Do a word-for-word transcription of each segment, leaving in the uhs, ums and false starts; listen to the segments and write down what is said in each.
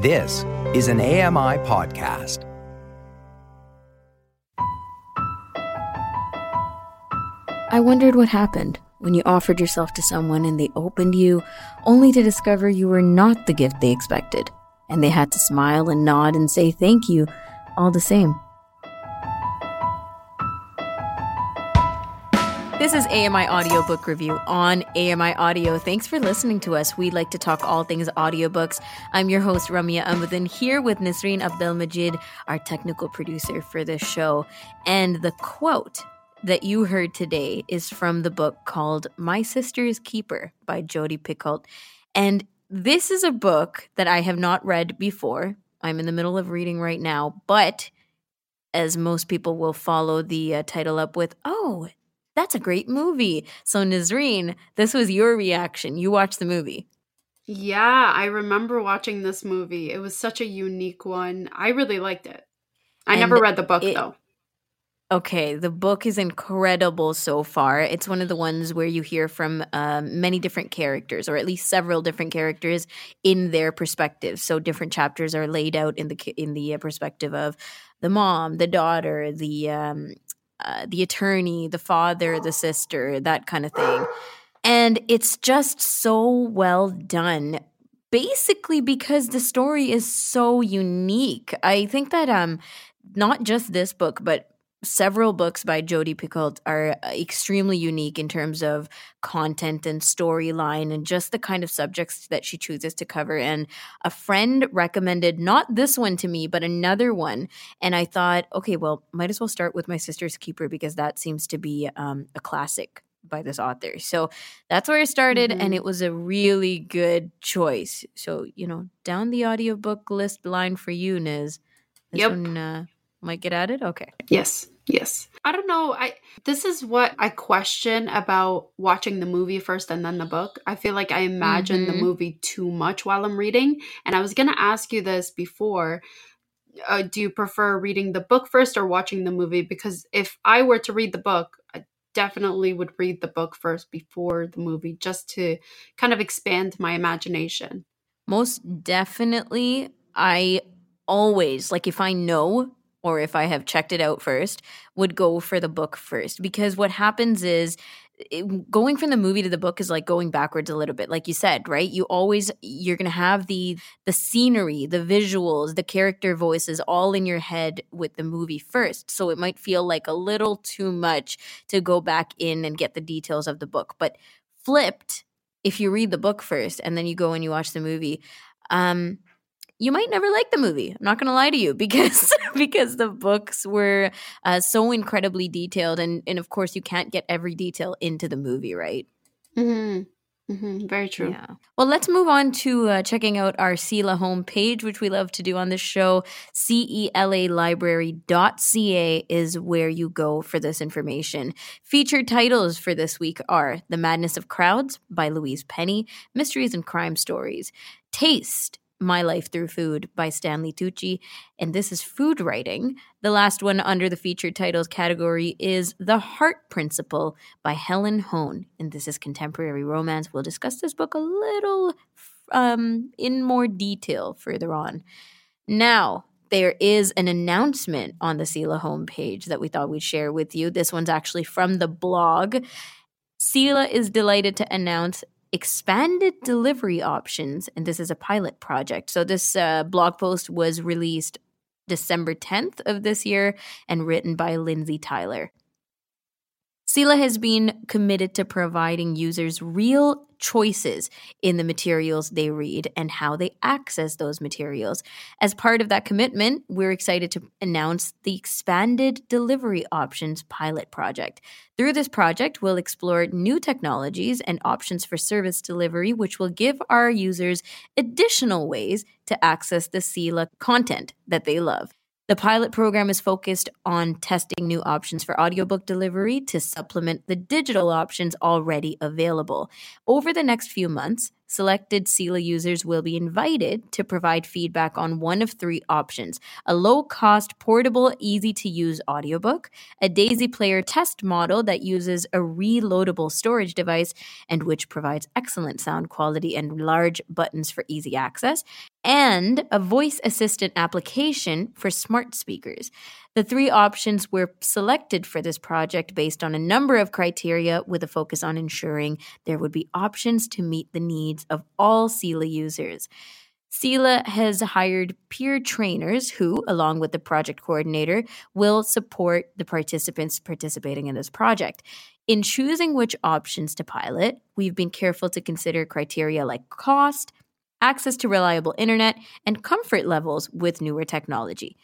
This is an A M I podcast. I wondered what happened when you offered yourself to someone and they opened you, only to discover you were not the gift they expected, and they had to smile and nod and say thank you all the same. This is A M I Audiobook Review on A M I Audio. Thanks for listening to us. We like to talk all things audiobooks. I'm your host, Ramya Amuthan, here with Nisreen Abdelmajid, our technical producer for the show. And the quote that you heard today is from the book called My Sister's Keeper by Jodi Picoult. And this is a book that I have not read before. I'm in the middle of reading right now. But as most people will follow the uh, title up with, oh, that's a great movie. So, Nisreen, this was your reaction. You watched the movie. Yeah, I remember watching this movie. It was such a unique one. I really liked it. I and never read the book, it, though. Okay, the book is incredible so far. It's one of the ones where you hear from um, many different characters, or at least several different characters in their perspectives. So different chapters are laid out in the in the perspective of the mom, the daughter, the um, – Uh, the attorney, the father, the sister, that kind of thing. And it's just so well done, basically because the story is so unique. I think that um, not just this book, but several books by Jodi Picoult are extremely unique in terms of content and storyline and just the kind of subjects that she chooses to cover. And a friend recommended not this one to me, but another one. And I thought, okay, well, might as well start with My Sister's Keeper because that seems to be um, a classic by this author. So that's where I started, mm-hmm. and it was a really good choice. So, you know, down the audiobook list line for you, Niz. This yep. one uh, might get added? Okay. Yes. Yes. I don't know. I this is what I question about watching the movie first and then the book. I feel like I imagine mm-hmm. the movie too much while I'm reading. And I was going to ask you this before. Uh, do you prefer reading the book first or watching the movie? Because if I were to read the book, I definitely would read the book first before the movie, just to kind of expand my imagination. Most definitely. I always, like if I know or if I have checked it out first, would go for the book first. Because what happens is it, going from the movie to the book is like going backwards a little bit. Like you said, right? You always – you're going to have the the scenery, the visuals, the character voices all in your head with the movie first. So it might feel like a little too much to go back in and get the details of the book. But flipped, if you read the book first and then you go and you watch the movie um, – you might never like the movie. I'm not going to lie to you because because the books were uh, so incredibly detailed. And, and, of course, you can't get every detail into the movie, right? Mm-hmm. Mm-hmm. Very true. Yeah. Well, let's move on to uh, checking out our C E L A homepage, which we love to do on this show. C E L A library dot C A is where you go for this information. Featured titles for this week are The Madness of Crowds by Louise Penny, Mysteries and Crime Stories, Taste, My Life Through Food by Stanley Tucci, and this is food writing. The last one under the featured titles category is The Heart Principle by Helen Hone, and this is contemporary romance. We'll discuss this book a little um, in more detail further on. Now, there is an announcement on the C E L A homepage that we thought we'd share with you. This one's actually from the blog. C E L A is delighted to announce expanded delivery options, and this is a pilot project. So this uh, blog post was released December tenth of this year and written by Lindsey Tyler. C E L A has been committed to providing users real choices in the materials they read and how they access those materials. As part of that commitment, we're excited to announce the Expanded Delivery Options Pilot Project. Through this project, we'll explore new technologies and options for service delivery, which will give our users additional ways to access the C E L A content that they love. The pilot program is focused on testing new options for audiobook delivery to supplement the digital options already available. Over the next few months, selected C E L A users will be invited to provide feedback on one of three options: a low-cost, portable, easy-to-use audiobook, a Daisy Player test model that uses a reloadable storage device and which provides excellent sound quality and large buttons for easy access, and a voice assistant application for smart speakers. The three options were selected for this project based on a number of criteria with a focus on ensuring there would be options to meet the needs of all CELA users. CELA has hired peer trainers who, along with the project coordinator, will support the participants participating in this project. In choosing which options to pilot, we've been careful to consider criteria like cost, access to reliable internet, and comfort levels with newer technology.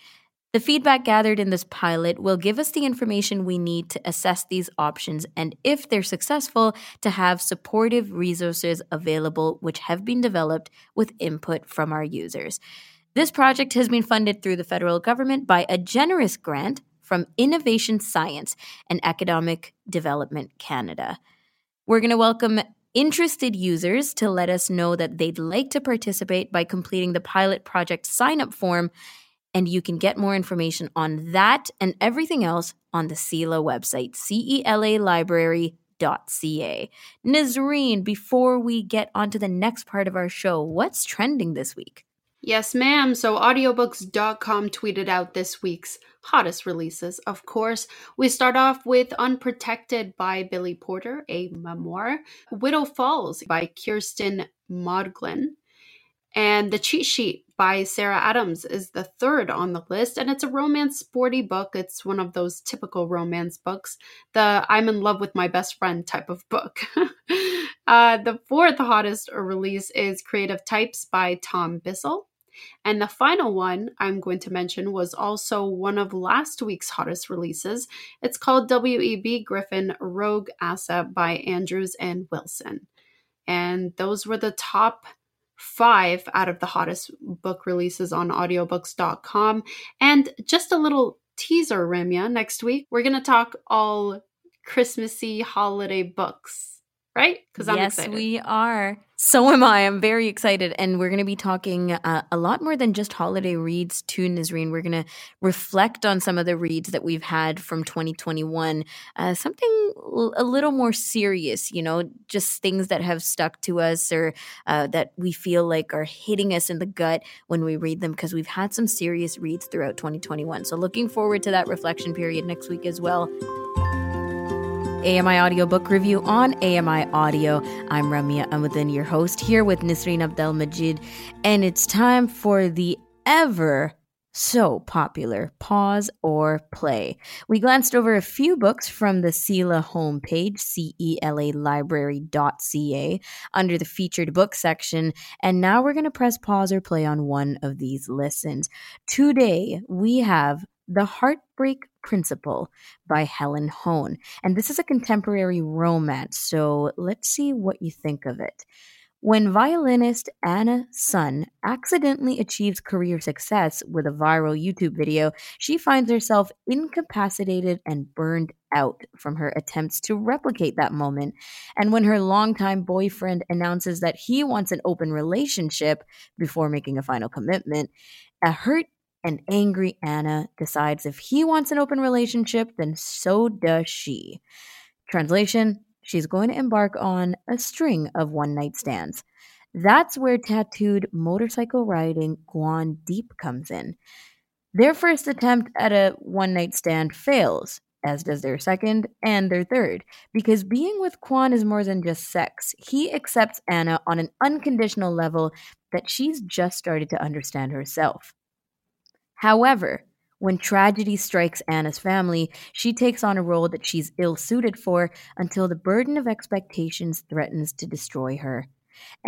The feedback gathered in this pilot will give us the information we need to assess these options and, if they're successful, to have supportive resources available which have been developed with input from our users. This project has been funded through the federal government by a generous grant from Innovation Science and Academic Development Canada. We're going to welcome interested users to let us know that they'd like to participate by completing the pilot project sign-up form, and you can get more information on that and everything else on the CELA website, C E L A library dot C A. Nazreen, before we get onto the next part of our show, what's trending this week? Yes, ma'am. So audiobooks dot com tweeted out this week's hottest releases, of course. We start off with Unprotected by Billy Porter, a memoir, Widow Falls by Kirsten Modglin, and The Cheat Sheet by Sarah Adams is the third on the list, and it's a romance sporty book. It's one of those typical romance books, the I'm in love with my best friend type of book. uh, the fourth hottest release is Creative Types by Tom Bissell. And the final one I'm going to mention was also one of last week's hottest releases. It's called W E B. Griffin, Rogue Asset by Andrews and Wilson. And those were the top five out of the hottest book releases on audiobooks dot com. And just a little teaser, Ramya, next week we're going to talk all Christmassy holiday books, right? Because I'm yes, excited. Yes, we are. So am I. I'm very excited. And we're going to be talking uh, a lot more than just holiday reads too, Nazreen. We're going to reflect on some of the reads that we've had from twenty twenty-one, uh, something l- a little more serious, you know, just things that have stuck to us or uh, that we feel like are hitting us in the gut when we read them, because we've had some serious reads throughout twenty twenty-one. So looking forward to that reflection period next week as well. A M I Audio Book Review on A M I Audio. I'm Ramya Amadin, your host, here with Nazreen Abdelmajid, and it's time for the ever so popular Pause or Play. We glanced over a few books from the CELA homepage, C E L A library dot C A, under the featured book section, and now we're going to press pause or play on one of these listens. Today, we have The Heartbreak Principle by Helen Hone. And this is a contemporary romance, so let's see what you think of it. When violinist Anna Sun accidentally achieves career success with a viral YouTube video, she finds herself incapacitated and burned out from her attempts to replicate that moment. And when her longtime boyfriend announces that he wants an open relationship before making a final commitment, a hurt and angry Anna decides if he wants an open relationship, then so does she. Translation, she's going to embark on a string of one-night stands. That's where tattooed motorcycle riding Quan Diep comes in. Their first attempt at a one-night stand fails, as does their second and their third, because being with Quan is more than just sex. He accepts Anna on an unconditional level that she's just started to understand herself. However, when tragedy strikes Anna's family, she takes on a role that she's ill-suited for until the burden of expectations threatens to destroy her.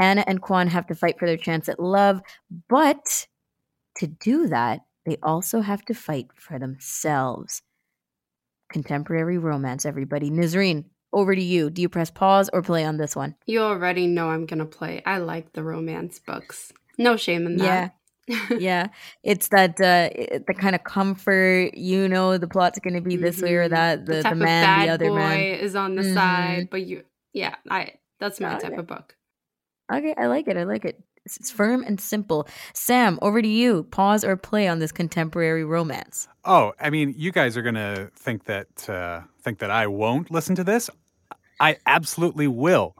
Anna and Quan have to fight for their chance at love, but to do that, they also have to fight for themselves. Contemporary romance, everybody. Nazreen, over to you. Do you press pause or play on this one? You already know I'm going to play. I like the romance books. No shame in that. Yeah. Yeah, it's that uh, the kind of comfort, you know, the plot's going to be this mm-hmm. way or that. The, the, type the man, of bad the other boy man is on the mm-hmm. side, but you, yeah, I that's my Got type it. Of book. Okay, I like it. I like it. It's firm and simple. Sam, over to you. Pause or play on this contemporary romance. Oh, I mean, you guys are going to think that uh, think that I won't listen to this. I absolutely will.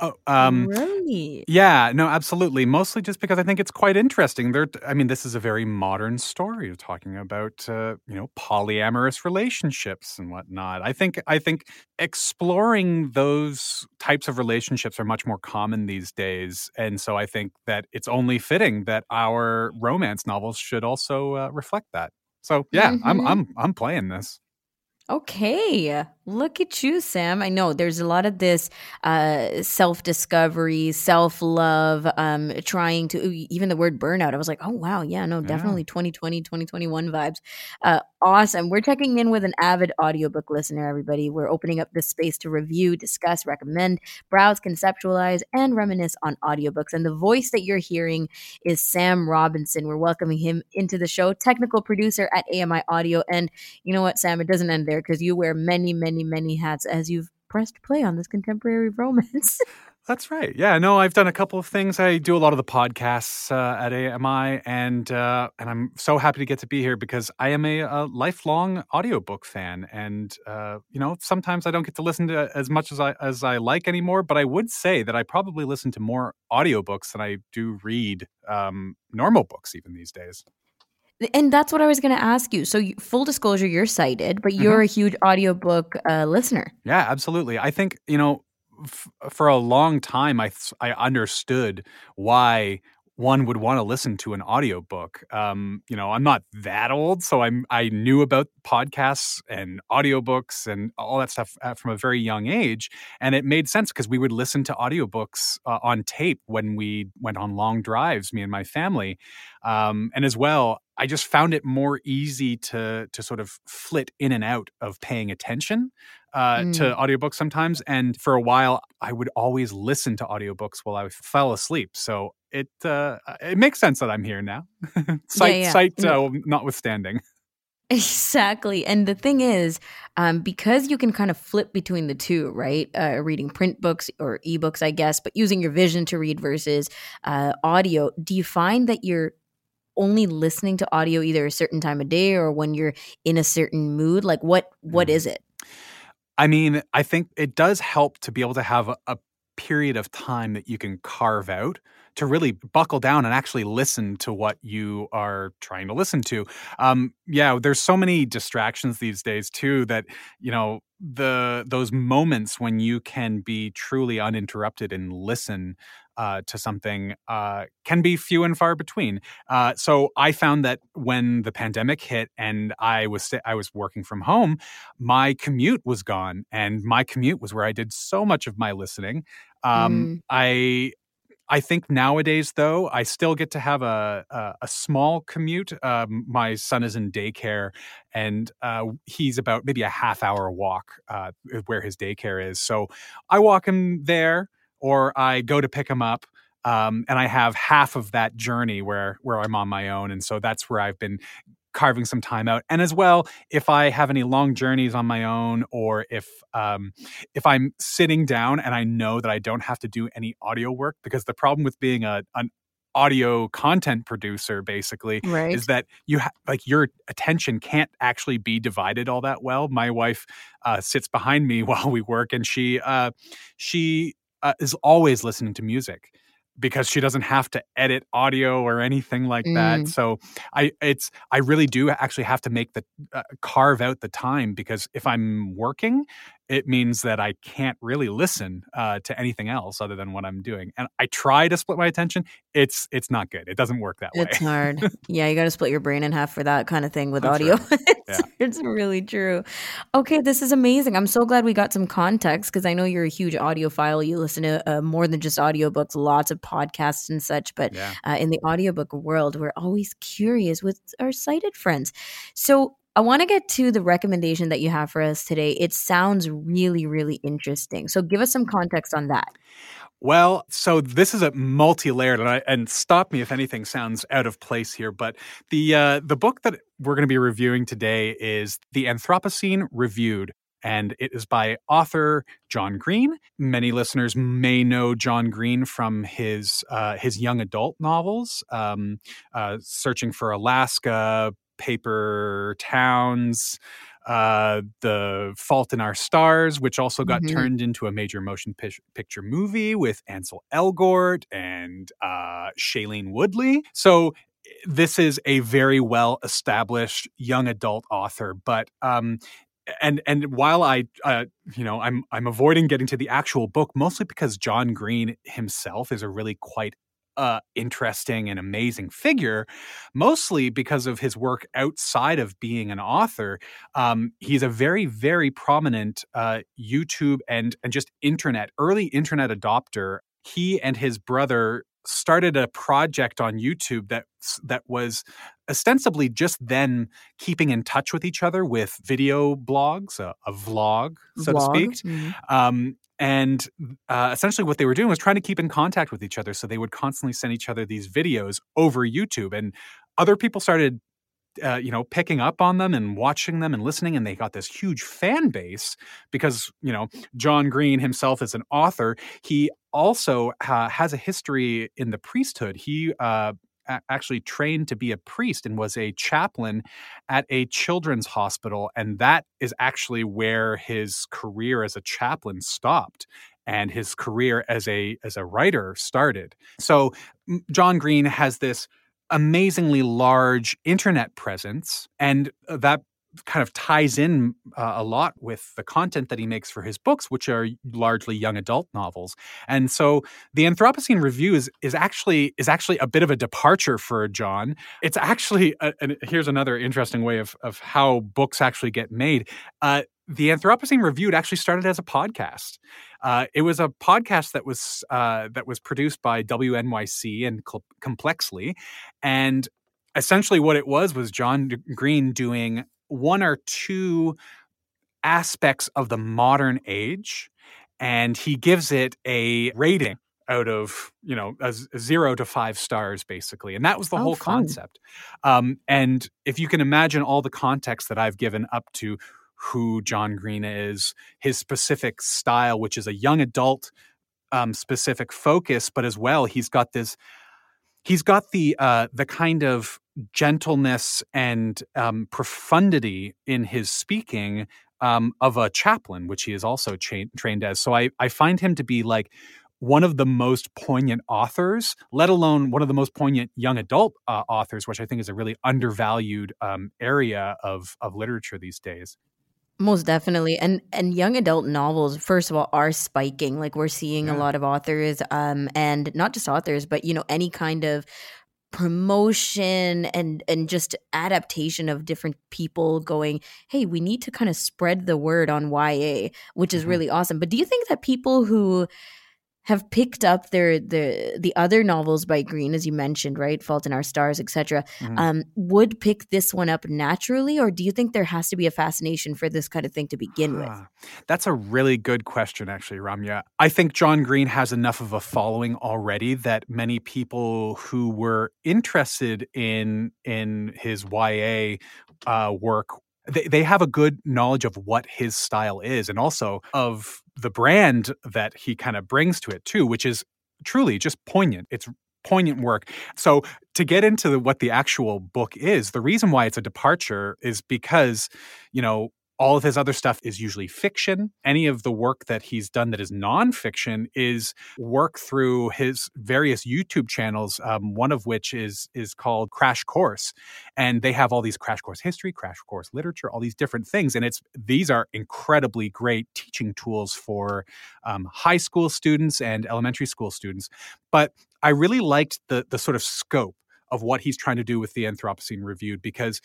Oh, um, really? Yeah, no, absolutely. Mostly just because I think it's quite interesting. There, I mean, this is a very modern story of talking about, uh, you know, polyamorous relationships and whatnot. I think, I think exploring those types of relationships are much more common these days. And so I think that it's only fitting that our romance novels should also uh, reflect that. So, yeah, mm-hmm. I'm, I'm, I'm playing this. Okay, look at you, Sam. I know there's a lot of this uh, self-discovery, self-love, um, trying to, even the word burnout. I was like, oh, wow, yeah, no, definitely yeah. twenty twenty, twenty twenty-one vibes. Uh, awesome. We're checking in with an avid audiobook listener, everybody. We're opening up this space to review, discuss, recommend, browse, conceptualize, and reminisce on audiobooks. And the voice that you're hearing is Sam Robinson. We're welcoming him into the show, technical producer at A M I Audio. And you know what, Sam, it doesn't end there, because you wear many, many, many hats as you've pressed play on this contemporary romance. That's right. Yeah, no, I've done a couple of things. I do a lot of the podcasts uh, at A M I, and uh, and I'm so happy to get to be here because I am a, a lifelong audiobook fan. And, uh, you know, sometimes I don't get to listen to as much as I, as I like anymore, but I would say that I probably listen to more audiobooks than I do read um, normal books even these days. And that's what I was going to ask you. So you, full disclosure, you're cited, but you're mm-hmm. a huge audiobook uh, listener. Yeah, absolutely. I think, you know, f- for a long time, I, th- I understood why one would want to listen to an audiobook. Um, you know, I'm not that old, so I'm, I knew about podcasts and audiobooks and all that stuff from a very young age. And it made sense because we would listen to audiobooks uh, on tape when we went on long drives, me and my family. Um, and as well, I just found it more easy to to sort of flit in and out of paying attention uh, mm. to audiobooks sometimes. And for a while, I would always listen to audiobooks while I fell asleep. So it uh, it makes sense that I'm here now. sight, yeah, yeah. sight uh, notwithstanding. Exactly. And the thing is, um, because you can kind of flip between the two, right? Uh, reading print books or ebooks, I guess, but using your vision to read versus uh, audio, do you find that you're only listening to audio either a certain time of day or when you're in a certain mood? Like what, what is it? I mean, I think it does help to be able to have a, a period of time that you can carve out to really buckle down and actually listen to what you are trying to listen to. Um, yeah, there's so many distractions these days too that, you know, the those moments when you can be truly uninterrupted and listen uh, to something uh, can be few and far between. Uh, so I found that when the pandemic hit and I was st- I was working from home, my commute was gone, and my commute was where I did so much of my listening. Um, mm. I. I think nowadays, though, I still get to have a a, a small commute. Um, my son is in daycare, and uh, he's about maybe a half hour walk uh, where his daycare is. So I walk him there, or I go to pick him up, um, and I have half of that journey where where I'm on my own. And so that's where I've been carving some time out. And as well, if I have any long journeys on my own, or if um, if I'm sitting down and I know that I don't have to do any audio work, because the problem with being a an audio content producer basically right. is that you ha- like your attention can't actually be divided all that well. My wife uh, sits behind me while we work, and she uh, she uh, is always listening to music, because she doesn't have to edit audio or anything like that. Mm. So I it's I really do actually have to make the uh, carve out the time, because if I'm working, it means that I can't really listen uh, to anything else other than what I'm doing. And I try to split my attention. It's it's not good. It doesn't work that way. It's hard. Yeah, you got to split your brain in half for that kind of thing with That's audio. Right. it's, yeah. it's really true. Okay, this is amazing. I'm so glad we got some context, because I know you're a huge audiophile. You listen to uh, more than just audiobooks, lots of podcasts and such. But yeah. uh, in the audiobook world, we're always curious with our sighted friends. So I want to get to the recommendation that you have for us today. It sounds really, really interesting. So give us some context on that. Well, so this is a multi-layered, and, I, and stop me if anything sounds out of place here, but the uh, the book that we're going to be reviewing today is The Anthropocene Reviewed, and it is by author John Green. Many listeners may know John Green from his, uh, his young adult novels, um, uh, Searching for Alaska, Paper Towns, uh, The Fault in Our Stars, which also got mm-hmm. turned into a major motion pic- picture movie with Ansel Elgort and uh, Shailene Woodley. So this is a very well-established young adult author, but... Um, And and while I, uh, you know, I'm I'm avoiding getting to the actual book, mostly because John Green himself is a really quite uh, interesting and amazing figure, mostly because of his work outside of being an author. Um, he's a very, very prominent uh, YouTube and, and just internet, early internet adopter. He and his brother started a project on YouTube that that was ostensibly just them keeping in touch with each other with video blogs, a, a vlog, so vlog. to speak. Mm-hmm. Um, and uh, essentially what they were doing was trying to keep in contact with each other. So they would constantly send each other these videos over YouTube. And other people started, uh, you know, picking up on them and watching them and listening. And they got this huge fan base because, you know, John Green himself is an author. He also uh, has a history in the priesthood. He... Uh, actually trained to be a priest and was a chaplain at a children's hospital. And that is actually where his career as a chaplain stopped and his career as a as a writer started. So John Green has this amazingly large internet presence, and that kind of ties in uh, a lot with the content that he makes for his books, which are largely young adult novels. And so The Anthropocene Review is, is actually is actually a bit of a departure for John. It's actually, a, and here's another interesting way of, of how books actually get made. Uh, The Anthropocene Reviewed actually started as a podcast. Uh, it was a podcast that was uh, that was produced by W N Y C and Cl- Complexly. And essentially what it was was John Green doing one or two aspects of the modern age, and he gives it a rating out of, you know, a zero to five stars, basically. And that was the oh, whole fun. concept. Um, and if you can imagine all the context that I've given up to who John Green is, his specific style, which is a young adult um, specific focus, but as well, he's got this, he's got the uh, the kind of gentleness and um, profundity in his speaking um, of a chaplain, which he is also cha- trained as. So I, I find him to be like one of the most poignant authors, let alone one of the most poignant young adult uh, authors, which I think is a really undervalued um, area of of literature these days. Most definitely. And and young adult novels, first of all, are spiking. Like we're seeing yeah. a lot of authors um, and not just authors, but, you know, any kind of promotion and and just adaptation of different people going, hey, we need to kind of spread the word on Y A, which is mm-hmm. really awesome. But do you think that people who have picked up their the the other novels by Green, as you mentioned, right, Fault in Our Stars, et cetera, mm-hmm. um, would pick this one up naturally? Or do you think there has to be a fascination for this kind of thing to begin uh, with? That's a really good question, actually, Ramya. I think John Green has enough of a following already that many people who were interested in, in his Y A uh, work, they, they have a good knowledge of what his style is and also of the brand that he kind of brings to it too, which is truly just poignant. It's poignant work. So to get into the, what the actual book is, the reason why it's a departure is because, you know, all of his other stuff is usually fiction. Any of the work that he's done that is nonfiction is work through his various YouTube channels, um, one of which is is called Crash Course. And they have all these Crash Course history, Crash Course literature, all these different things. And it's these are incredibly great teaching tools for um, high school students and elementary school students. But I really liked the the sort of scope of what he's trying to do with The Anthropocene Reviewed, because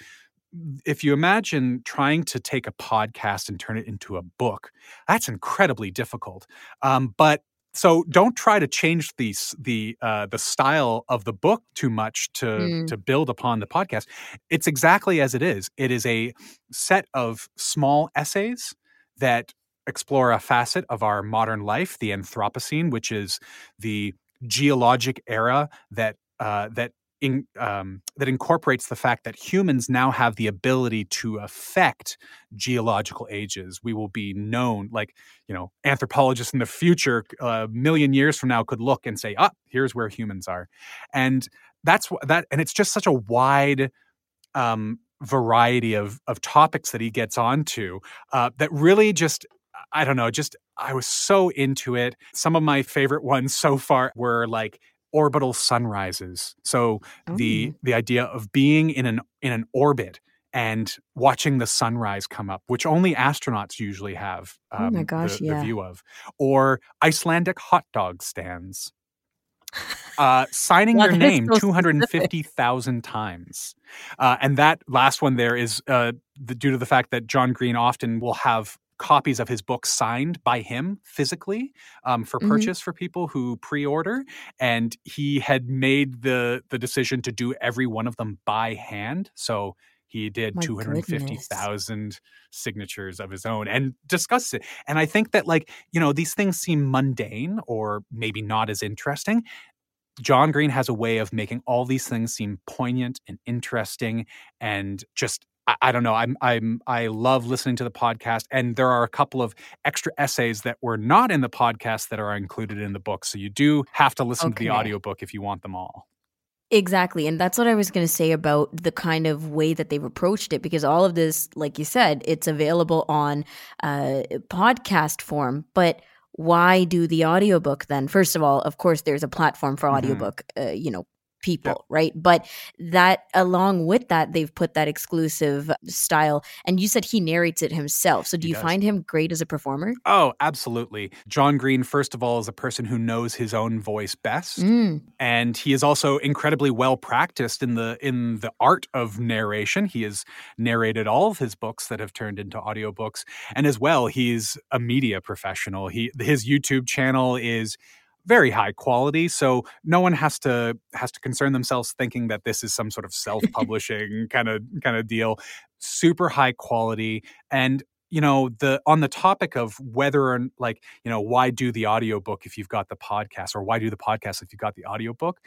if you imagine trying to take a podcast and turn it into a book, that's incredibly difficult. Um, but so don't try to change the the uh, the style of the book too much to mm. to build upon the podcast. It's exactly as it is. It is a set of small essays that explore a facet of our modern life, the Anthropocene, which is the geologic era that uh, that. In, um, that incorporates the fact that humans now have the ability to affect geological ages. We will be known, like, you know, anthropologists in the future, a million years from now, could look and say, ah, here's where humans are. And that's that. And it's just such a wide um, variety of of topics that he gets onto uh, that really just, I don't know, just I was so into it. Some of my favorite ones so far were like orbital sunrises. So oh. the the idea of being in an in an orbit and watching the sunrise come up, which only astronauts usually have um, oh my gosh, the, yeah. the view of, or Icelandic hot dog stands. Uh, signing wow, your name so two hundred fifty thousand times. Uh, and that last one there is uh, the, due to the fact that John Green often will have copies of his book signed by him physically um, for purchase mm-hmm. for people who pre-order. And he had made the, the decision to do every one of them by hand. So he did two hundred fifty thousand signatures of his own and discussed it. And I think that, like, you know, these things seem mundane or maybe not as interesting. John Green has a way of making all these things seem poignant and interesting and just, I, I don't know, I'm, I'm, I love listening to the podcast. And there are a couple of extra essays that were not in the podcast that are included in the book. So you do have to listen okay. to the audiobook if you want them all. Exactly. And that's what I was going to say about the kind of way that they've approached it, because all of this, like you said, it's available on uh, podcast form. But why do the audiobook then? First of all, of course, there's a platform for audiobook, mm-hmm. uh, you know, people, yep. right? But that along with that, they've put that exclusive style. And you said he narrates it himself. So do he you does. find him great as a performer? Oh, absolutely. John Green, first of all, is a person who knows his own voice best. Mm. And he is also incredibly well practiced in the in the art of narration. He has narrated all of his books that have turned into audiobooks. And as well, he's a media professional. He his YouTube channel is very high quality, so no one has to has to concern themselves thinking that this is some sort of self-publishing kind of kind of deal. Super high quality. And you know, the on the topic of whether or like, you know, why do the audiobook if you've got the podcast, or why do the podcast if you've got the audiobook?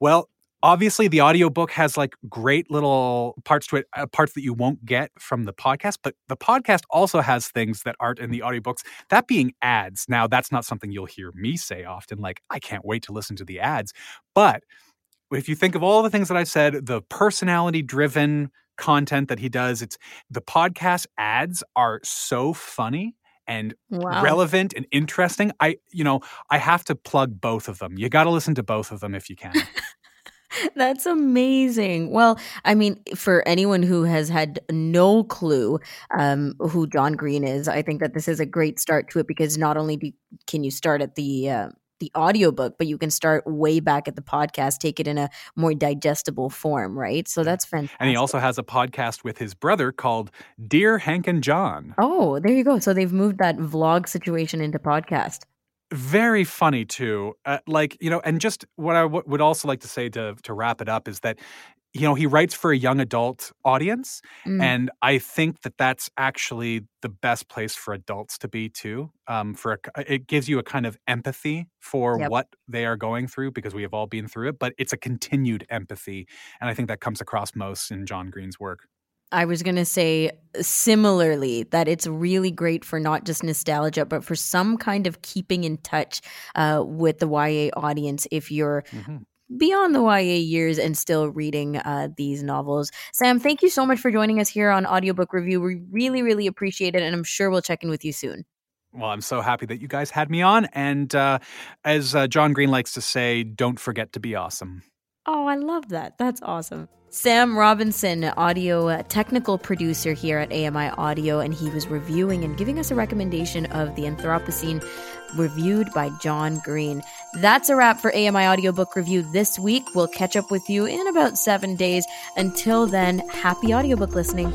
Well, obviously the audiobook has like great little parts to it, uh, parts that you won't get from the podcast, but the podcast also has things that aren't in the audiobooks, that being ads. Now, that's not something you'll hear me say often, like, I can't wait to listen to the ads. But if you think of all the things that I said, the personality-driven content that he does, it's the podcast ads are so funny and wow. relevant and interesting. I, you know, I have to plug both of them. You got to listen to both of them if you can. That's amazing. Well, I mean, for anyone who has had no clue um, who John Green is, I think that this is a great start to it, because not only do, can you start at the uh, the audiobook, but you can start way back at the podcast, take it in a more digestible form, right? So that's fantastic. And he also has a podcast with his brother called Dear Hank and John. Oh, there you go. So they've moved that vlog situation into podcast. Very funny too. Uh, like, you know, and just what I w- would also like to say to to wrap it up is that, you know, he writes for a young adult audience. Mm. And I think that that's actually the best place for adults to be too. Um, for a, it gives you a kind of empathy for yep. what they are going through, because we have all been through it, but it's a continued empathy. And I think that comes across most in John Green's work. I was going to say similarly that it's really great for not just nostalgia, but for some kind of keeping in touch uh, with the Y A audience if you're mm-hmm. beyond the Y A years and still reading uh, these novels. Sam, thank you so much for joining us here on Audiobook Review. We really, really appreciate it, and I'm sure we'll check in with you soon. Well, I'm so happy that you guys had me on. And uh, as uh, John Green likes to say, don't forget to be awesome. Oh, I love that. That's awesome. Sam Robinson, audio technical producer here at A M I Audio, and he was reviewing and giving us a recommendation of The Anthropocene Reviewed by John Green. That's a wrap for A M I Audiobook Review this week. We'll catch up with you in about seven days. Until then, happy audiobook listening.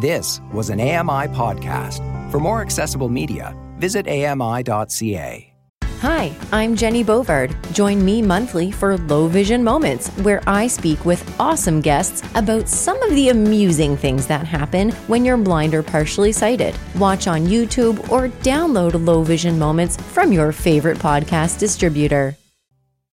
This was an A M I podcast. For more accessible media, visit A M I dot C A. Hi, I'm Jenny Bovard. Join me monthly for Low Vision Moments, where I speak with awesome guests about some of the amusing things that happen when you're blind or partially sighted. Watch on YouTube or download Low Vision Moments from your favorite podcast distributor.